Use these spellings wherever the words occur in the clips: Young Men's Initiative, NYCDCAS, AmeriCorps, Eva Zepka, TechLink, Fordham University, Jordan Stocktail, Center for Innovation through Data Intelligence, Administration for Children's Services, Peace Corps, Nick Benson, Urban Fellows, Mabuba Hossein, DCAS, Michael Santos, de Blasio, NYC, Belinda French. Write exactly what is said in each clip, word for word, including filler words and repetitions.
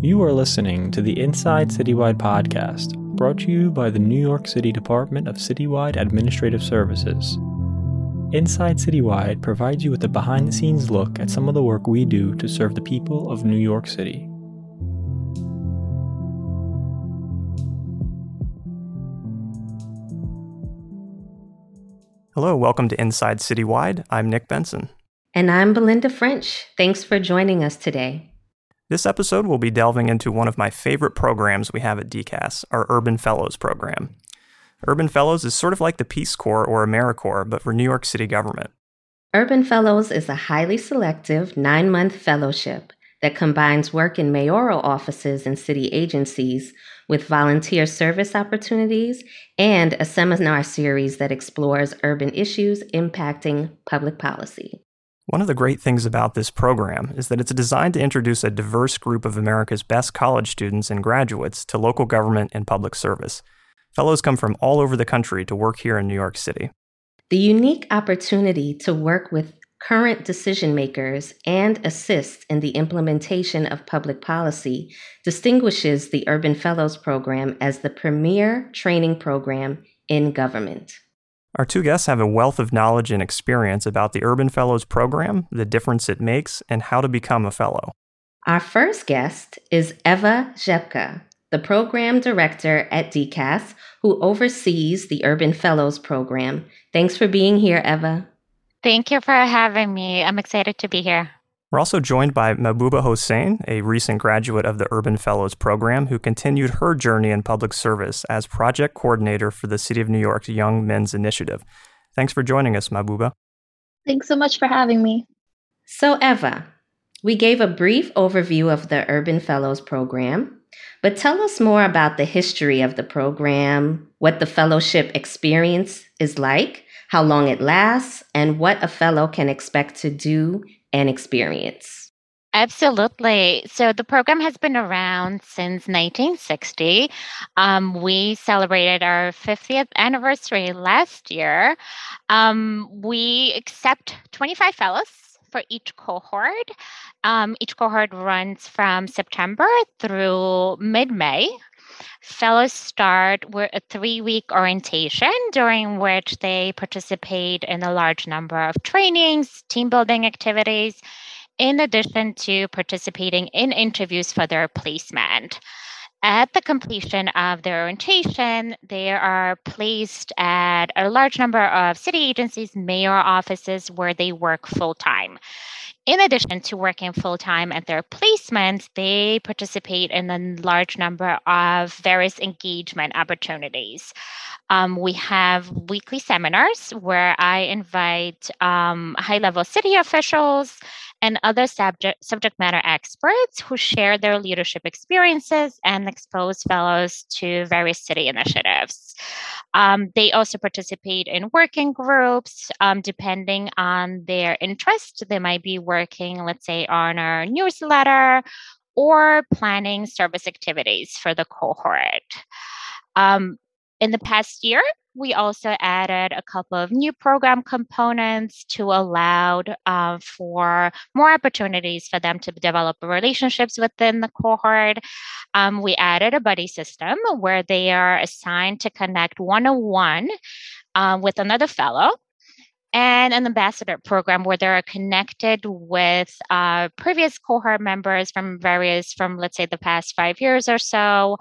You are listening to the Inside Citywide podcast, brought to you by the New York City Department of Citywide Administrative Services. Inside Citywide provides you with a behind-the-scenes look at some of the work we do to serve the people of New York City. Hello, welcome to Inside Citywide. I'm Nick Benson. And I'm Belinda French. Thanks for joining us today. This episode, we'll be delving into one of my favorite programs we have at D C A S, our Urban Fellows program. Urban Fellows is sort of like the Peace Corps or AmeriCorps, but for New York City government. Urban Fellows is a highly selective nine-month fellowship that combines work in mayoral offices and city agencies with volunteer service opportunities and a seminar series that explores urban issues impacting public policy. One of the great things about this program is that it's designed to introduce a diverse group of America's best college students and graduates to local government and public service. Fellows come from all over the country to work here in New York City. The unique opportunity to work with current decision makers and assist in the implementation of public policy distinguishes the Urban Fellows program as the premier training program in government. Our two guests have a wealth of knowledge and experience about the Urban Fellows program, the difference it makes, and how to become a fellow. Our first guest is Eva Zepka, the program director at D C A S, who oversees the Urban Fellows program. Thanks for being here, Eva. Thank you for having me. I'm excited to be here. We're also joined by Mabuba Hossein, a recent graduate of the Urban Fellows program, who continued her journey in public service as project coordinator for the City of New York's Young Men's Initiative. Thanks for joining us, Mabuba. Thanks so much for having me. So, Eva, we gave a brief overview of the Urban Fellows program, but tell us more about the history of the program, what the fellowship experience is like, how long it lasts, and what a fellow can expect to do and experience. Absolutely. So the program has been around since nineteen sixty. Um, we celebrated our fiftieth anniversary last year. Um, we accept twenty-five fellows for each cohort. Um, each cohort runs from September through mid-May. Fellows start with a three-week orientation during which they participate in a large number of trainings, team-building activities, in addition to participating in interviews for their placement. At the completion of their orientation, they are placed at a large number of city agencies, mayor offices where they work full-time. In addition to working full-time at their placements, they participate in a large number of various engagement opportunities. Um, we have weekly seminars where I invite um, high-level city officials and other subject, subject matter experts who share their leadership experiences and expose fellows to various city initiatives. Um, they also participate in working groups, um, depending on their interest. They might be working, let's say, on our newsletter or planning service activities for the cohort. Um, in the past year, we also added a couple of new program components to allow uh, for more opportunities for them to develop relationships within the cohort. Um, we added a buddy system where they are assigned to connect one-on-one uh, with another fellow, and an ambassador program where they're connected with uh, previous cohort members from various, from let's say the past five years or so.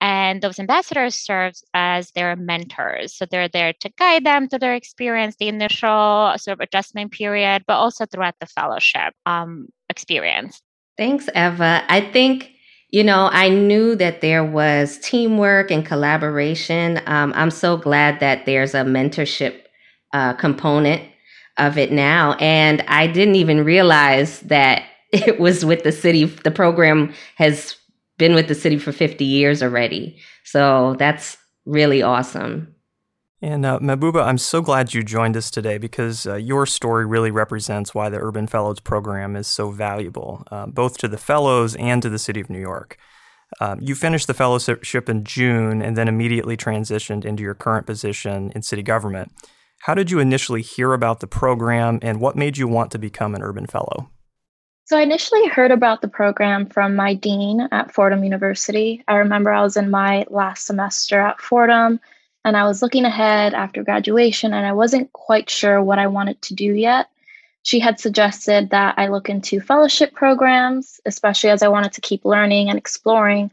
And those ambassadors serve as their mentors. So they're there to guide them through their experience, the initial sort of adjustment period, but also throughout the fellowship um, experience. Thanks, Eva. I think, you know, I knew that there was teamwork and collaboration. Um, I'm so glad that there's a mentorship Uh, component of it now. And I didn't even realize that it was with the city. The program has been with the city for fifty years already. So that's really awesome. And uh, Mabuba, I'm so glad you joined us today because uh, your story really represents why the Urban Fellows program is so valuable, uh, both to the fellows and to the city of New York. Uh, you finished the fellowship in June and then immediately transitioned into your current position in city government. How did you initially hear about the program, and what made you want to become an Urban Fellow? So I initially heard about the program from my dean at Fordham University. I remember I was in my last semester at Fordham, and I was looking ahead after graduation, and I wasn't quite sure what I wanted to do yet. She had suggested that I look into fellowship programs, especially as I wanted to keep learning and exploring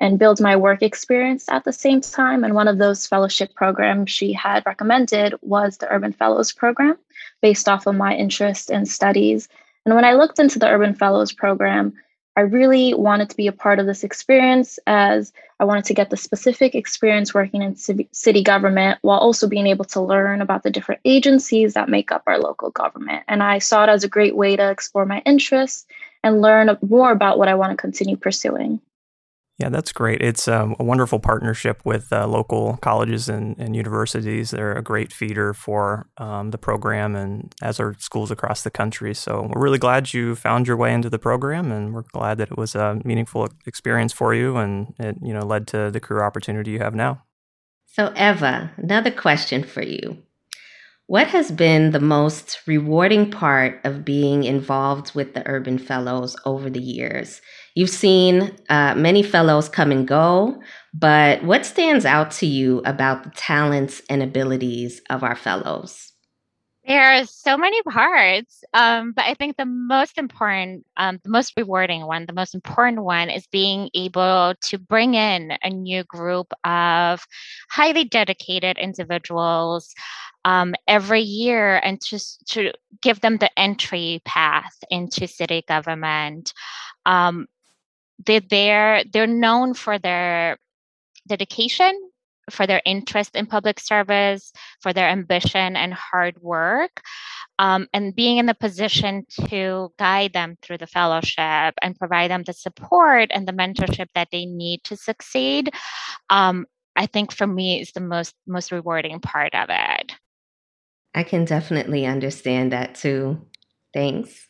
and build my work experience at the same time. And one of those fellowship programs she had recommended was the Urban Fellows program, based off of my interest in studies. And when I looked into the Urban Fellows program, I really wanted to be a part of this experience, as I wanted to get the specific experience working in city government while also being able to learn about the different agencies that make up our local government. And I saw it as a great way to explore my interests and learn more about what I want to continue pursuing. Yeah, that's great. It's um, a wonderful partnership with uh, local colleges and, and universities. They're a great feeder for um, the program, and as are schools across the country. So we're really glad you found your way into the program, and we're glad that it was a meaningful experience for you, and it you know led to the career opportunity you have now. So Eva, another question for you. What has been the most rewarding part of being involved with the Urban Fellows over the years? You've seen uh, many fellows come and go, but what stands out to you about the talents and abilities of our fellows? There are so many parts, um, but I think the most important, um, the most rewarding one, the most important one is being able to bring in a new group of highly dedicated individuals Um, every year, and just to give them the entry path into city government. Um, they, they're, they're known for their dedication, for their interest in public service, for their ambition and hard work, um, and being in the position to guide them through the fellowship and provide them the support and the mentorship that they need to succeed, um, I think for me is the most most rewarding part of it. I can definitely understand that too. Thanks.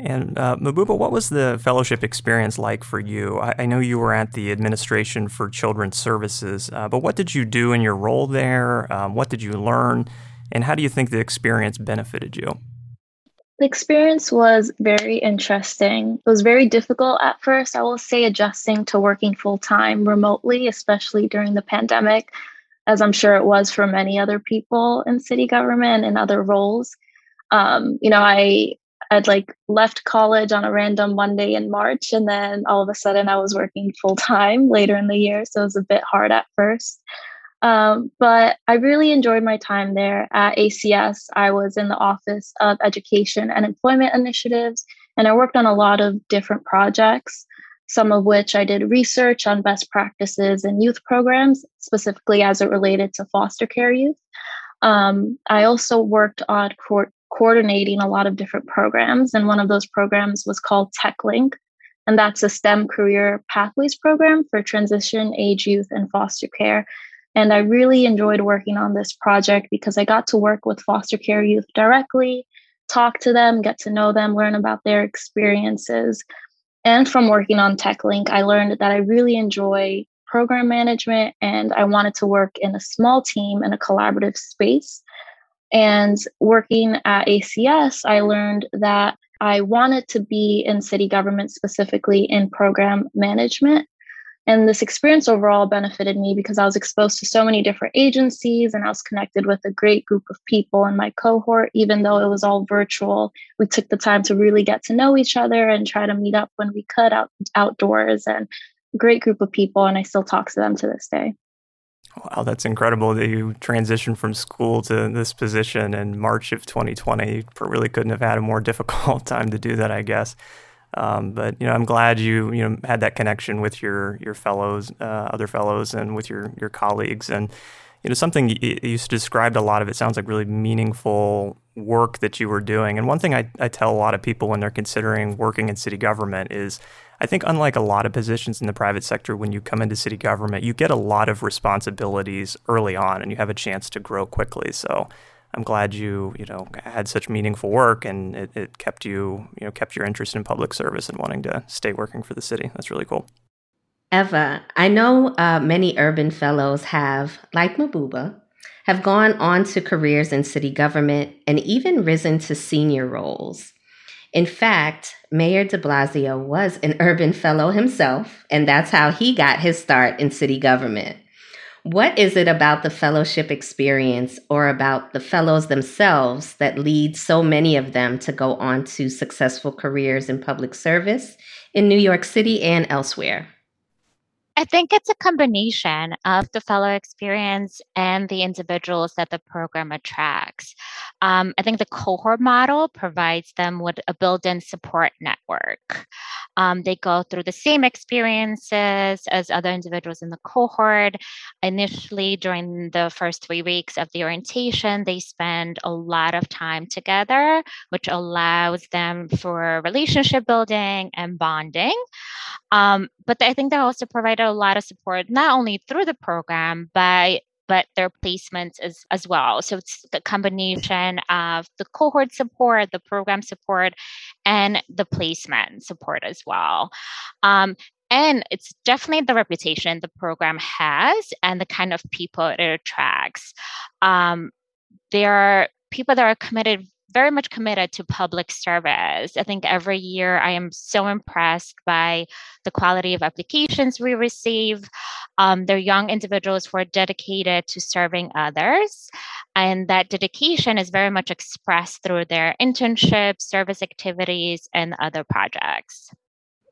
And uh, Mabuba, what was the fellowship experience like for you? I, I know you were at the Administration for Children's Services, uh, but what did you do in your role there? Um, what did you learn? And how do you think the experience benefited you? The experience was very interesting. It was very difficult at first, I will say, adjusting to working full-time remotely, especially during the pandemic, as I'm sure it was for many other people in city government and other roles. Um, you know, I had like left college on a random Monday in March, and then all of a sudden I was working full time later in the year. So it was a bit hard at first. Um, but I really enjoyed my time there at A C S. I was in the Office of Education and Employment Initiatives, and I worked on a lot of different projects, some of which I did research on best practices in youth programs, specifically as it related to foster care youth. Um, I also worked on co- coordinating a lot of different programs, and one of those programs was called TechLink, and that's a STEM career pathways program for transition age youth and foster care. And I really enjoyed working on this project because I got to work with foster care youth directly, talk to them, get to know them, learn about their experiences. And from working on TechLink, I learned that I really enjoy program management, and I wanted to work in a small team in a collaborative space. And working at A C S, I learned that I wanted to be in city government, specifically in program management. And this experience overall benefited me because I was exposed to so many different agencies, and I was connected with a great group of people in my cohort. Even though it was all virtual, we took the time to really get to know each other and try to meet up when we could out, outdoors, and a great group of people. And I still talk to them to this day. Wow, that's incredible that you transitioned from school to this position in March of twenty twenty. You really couldn't have had a more difficult time to do that, I guess. Um, but, you know, I'm glad you, you know, had that connection with your, your fellows, uh, other fellows, and with your, your colleagues. And, you know, something you, you described a lot of, it sounds like really meaningful work that you were doing. And one thing I, I tell a lot of people when they're considering working in city government is, I think unlike a lot of positions in the private sector, when you come into city government, you get a lot of responsibilities early on, and you have a chance to grow quickly. So I'm glad you, you know, had such meaningful work, and it, it kept you, you know, kept your interest in public service and wanting to stay working for the city. That's really cool. Eva, I know uh, many Urban Fellows have, like Mabuba, have gone on to careers in city government and even risen to senior roles. In fact, Mayor de Blasio was an Urban Fellow himself, and that's how he got his start in city government. What is it about the fellowship experience or about the fellows themselves that leads so many of them to go on to successful careers in public service in New York City and elsewhere? I think it's a combination of the fellow experience and the individuals that the program attracts. Um, I think the cohort model provides them with a built-in support network. Um, they go through the same experiences as other individuals in the cohort. Initially, during the first three weeks of the orientation, they spend a lot of time together, which allows them for relationship building and bonding. Um, but I think they're also provided a lot of support, not only through the program, but but their placements as, as well. So it's the combination of the cohort support, the program support, and the placement support as well. Um, and it's definitely the reputation the program has and the kind of people it attracts. Um, there are people that are committed very much committed to public service. I think every year I am so impressed by the quality of applications we receive. Um, they're young individuals who are dedicated to serving others. And that dedication is very much expressed through their internships, service activities, and other projects.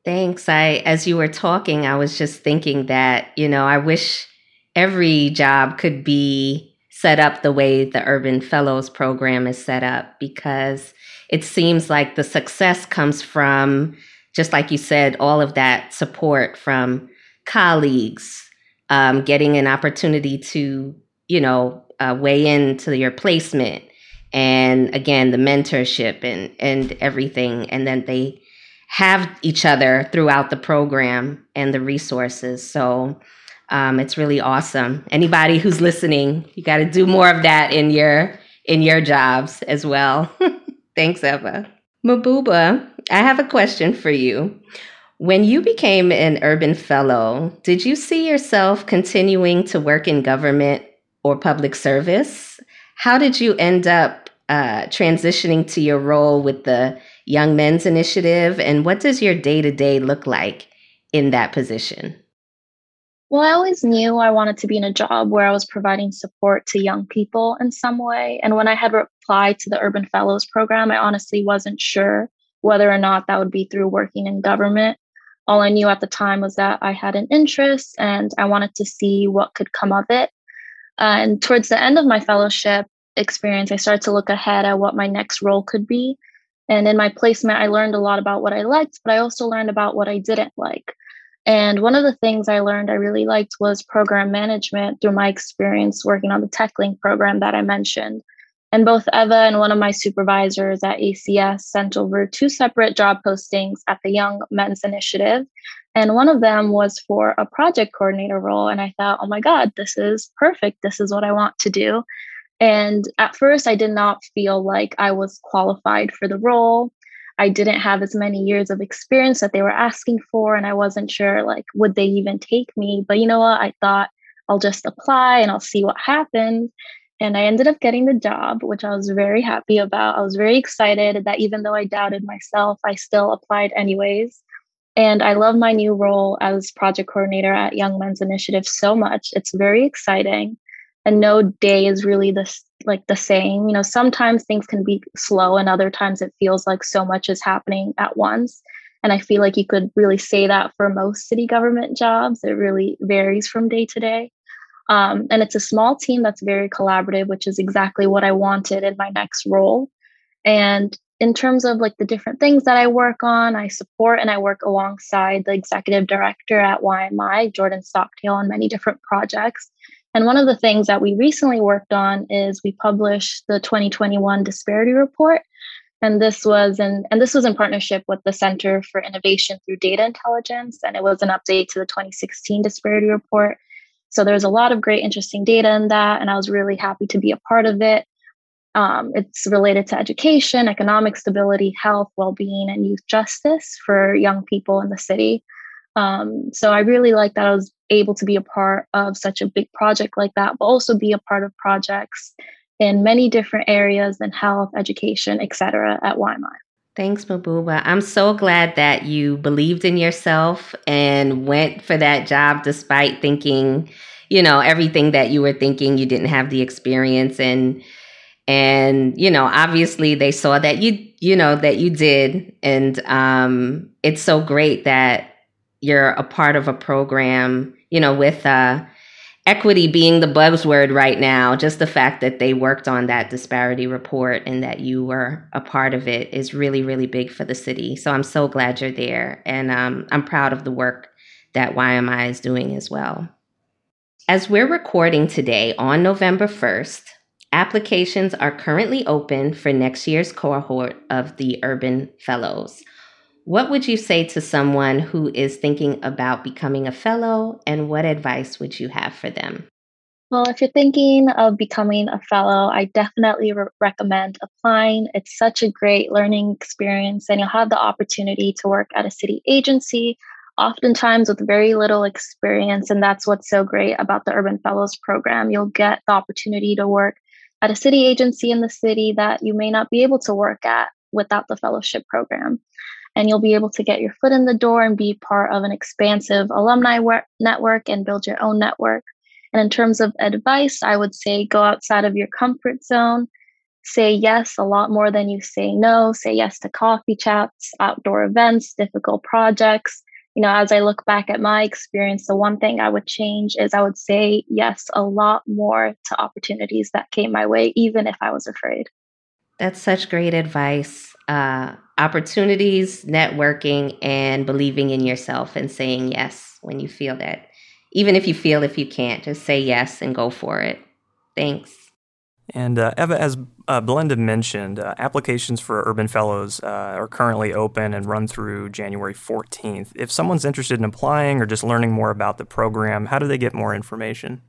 Thanks. I, as you were talking, I was just thinking that, you know, I wish every job could be set up the way the Urban Fellows program is set up, because it seems like the success comes from, just like you said, all of that support from colleagues, um, getting an opportunity to, you know, uh, weigh into your placement, and again, the mentorship and, and everything. And then they have each other throughout the program and the resources. So Um, it's really awesome. Anybody who's listening, you got to do more of that in your in your jobs as well. Thanks, Eva. Mabuba, I have a question for you. When you became an Urban Fellow, did you see yourself continuing to work in government or public service? How did you end up uh, transitioning to your role with the Young Men's Initiative? And what does your day-to-day look like in that position? Well, I always knew I wanted to be in a job where I was providing support to young people in some way. And when I had applied to the Urban Fellows program, I honestly wasn't sure whether or not that would be through working in government. All I knew at the time was that I had an interest and I wanted to see what could come of it. Uh, and towards the end of my fellowship experience, I started to look ahead at what my next role could be. And in my placement, I learned a lot about what I liked, but I also learned about what I didn't like. And one of the things I learned I really liked was program management through my experience working on the TechLink program that I mentioned. And both Eva and one of my supervisors at A C S sent over two separate job postings at the Young Men's Initiative. And one of them was for a project coordinator role. And I thought, oh my God, this is perfect. This is what I want to do. And at first, I did not feel like I was qualified for the role. I didn't have as many years of experience that they were asking for, and I wasn't sure, like, would they even take me? But you know what? I thought I'll just apply and I'll see what happens. And I ended up getting the job, which I was very happy about. I was very excited that even though I doubted myself, I still applied anyways. And I love my new role as project coordinator at Young Men's Initiative so much. It's very exciting. And no day is really the, like the same. You know, sometimes things can be slow and other times it feels like so much is happening at once. And I feel like you could really say that for most city government jobs. It really varies from day to day. Um, and it's a small team that's very collaborative, which is exactly what I wanted in my next role. And in terms of like the different things that I work on, I support and I work alongside the executive director at Y M I, Jordan Stocktail, on many different projects. And one of the things that we recently worked on is we published the twenty twenty-one disparity report. And this was in, and this was in partnership with the Center for Innovation through Data Intelligence. And it was an update to the twenty sixteen disparity report. So there's a lot of great, interesting data in that. And I was really happy to be a part of it. Um, it's related to education, economic stability, health, well-being, and youth justice for young people in the city. Um, so I really like that I was able to be a part of such a big project like that, but also be a part of projects in many different areas in health, education, et cetera, at Y M I. Thanks, Mabuba. I'm so glad that you believed in yourself and went for that job despite thinking, you know, everything that you were thinking, you didn't have the experience. And, and you know, obviously they saw that you, you know, that you did. And um, it's so great that you're a part of a program, you know, with uh, equity being the buzzword right now. Just the fact that they worked on that disparity report and that you were a part of it is really, really big for the city. So I'm so glad you're there. And um, I'm proud of the work that Y M I is doing as well. As we're recording today on November first, applications are currently open for next year's cohort of the Urban Fellows. What would you say to someone who is thinking about becoming a fellow, and what advice would you have for them? Well, if you're thinking of becoming a fellow, I definitely re- recommend applying. It's such a great learning experience, and you'll have the opportunity to work at a city agency, oftentimes with very little experience. And that's what's so great about the Urban Fellows program. You'll get the opportunity to work at a city agency in the city that you may not be able to work at without the fellowship program. And you'll be able to get your foot in the door and be part of an expansive alumni work, network and build your own network. And in terms of advice, I would say go outside of your comfort zone. Say yes a lot more than you say no. Say yes to coffee chats, outdoor events, difficult projects. You know, as I look back at my experience, the one thing I would change is I would say yes a lot more to opportunities that came my way, even if I was afraid. That's such great advice. Uh, opportunities, networking, and believing in yourself and saying yes when you feel that. Even if you feel if you can't, just say yes and go for it. Thanks. And uh, Eva, as uh, Belinda mentioned, uh, applications for Urban Fellows uh, are currently open and run through January fourteenth. If someone's interested in applying or just learning more about the program, how do they get more information?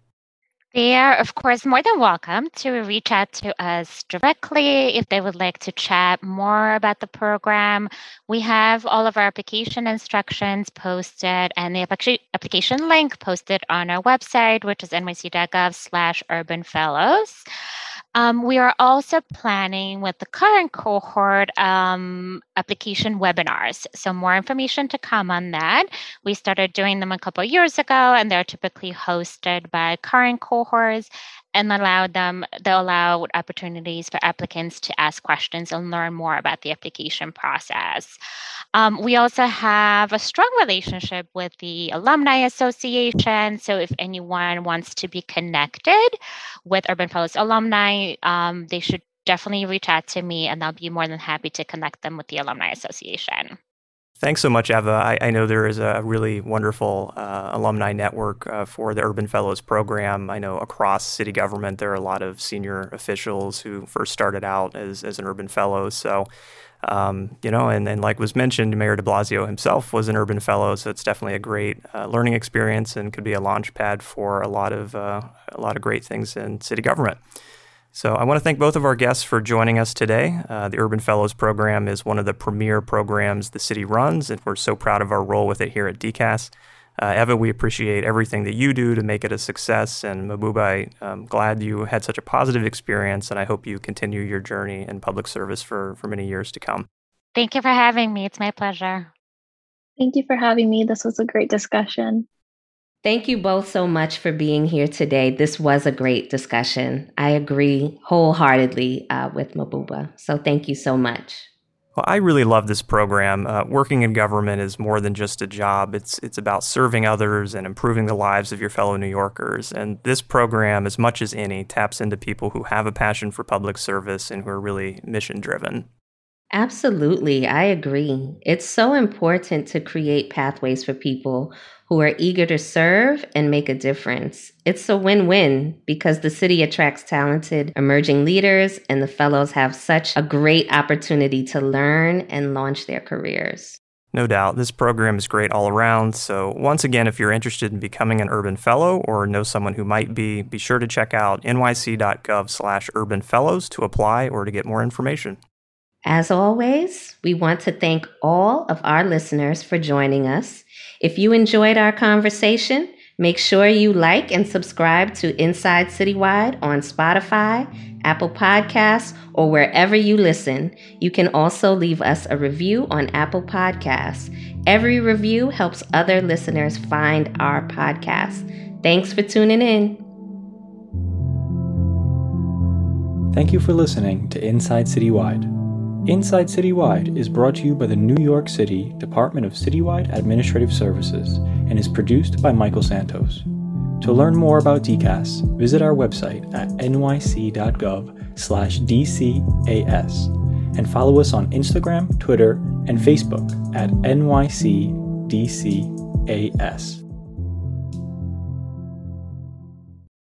They are, of course, more than welcome to reach out to us directly if they would like to chat more about the program. We have all of our application instructions posted and the application link posted on our website, which is N Y C dot gov slash urban fellows. Um, we are also planning with the current cohort um, application webinars. So more information to come on that. We started doing them a couple of years ago, and they're typically hosted by current cohorts and allow them, they allow opportunities for applicants to ask questions and learn more about the application process. Um, we also have a strong relationship with the Alumni Association. So if anyone wants to be connected with Urban Fellows alumni, um, they should definitely reach out to me, and I'll be more than happy to connect them with the Alumni Association. Thanks so much, Eva. I, I know there is a really wonderful uh, alumni network uh, for the Urban Fellows program. I know across city government, there are a lot of senior officials who first started out as, as an Urban Fellow. So, um, you know, and, and like was mentioned, Mayor de Blasio himself was an Urban Fellow. So it's definitely a great uh, learning experience and could be a launch pad for a lot of uh, a lot of great things in city government. So I want to thank both of our guests for joining us today. Uh, the Urban Fellows program is one of the premier programs the city runs, and we're so proud of our role with it here at D C A S. Uh, Eva, we appreciate everything that you do to make it a success, and Mabuba, I'm glad you had such a positive experience, and I hope you continue your journey in public service for, for many years to come. Thank you for having me. It's my pleasure. Thank you for having me. This was a great discussion. Thank you both so much for being here today. This was a great discussion. I agree wholeheartedly uh, with Mabuba. So thank you so much. Well, I really love this program. Uh, working in government is more than just a job. It's it's about serving others and improving the lives of your fellow New Yorkers. And this program, as much as any, taps into people who have a passion for public service and who are really mission-driven. Absolutely. I agree. It's so important to create pathways for people who are eager to serve and make a difference. It's a win-win because the city attracts talented emerging leaders, and the fellows have such a great opportunity to learn and launch their careers. No doubt. This program is great all around. So once again, if you're interested in becoming an Urban Fellow or know someone who might be, be sure to check out N Y C dot gov slash urban fellows to apply or to get more information. As always, we want to thank all of our listeners for joining us. If you enjoyed our conversation, Make sure you like and subscribe to Inside Citywide on Spotify, Apple Podcasts, or wherever you listen. You can also leave us a review on Apple Podcasts. Every review helps other listeners find our podcast. Thanks for tuning in. Thank you for listening to Inside Citywide. Inside Citywide is brought to you by the New York City Department of Citywide Administrative Services and is produced by Michael Santos. To learn more about D CAS, visit our website at N Y C dot gov slash D C A S and follow us on Instagram, Twitter, and Facebook at N Y C D C A S.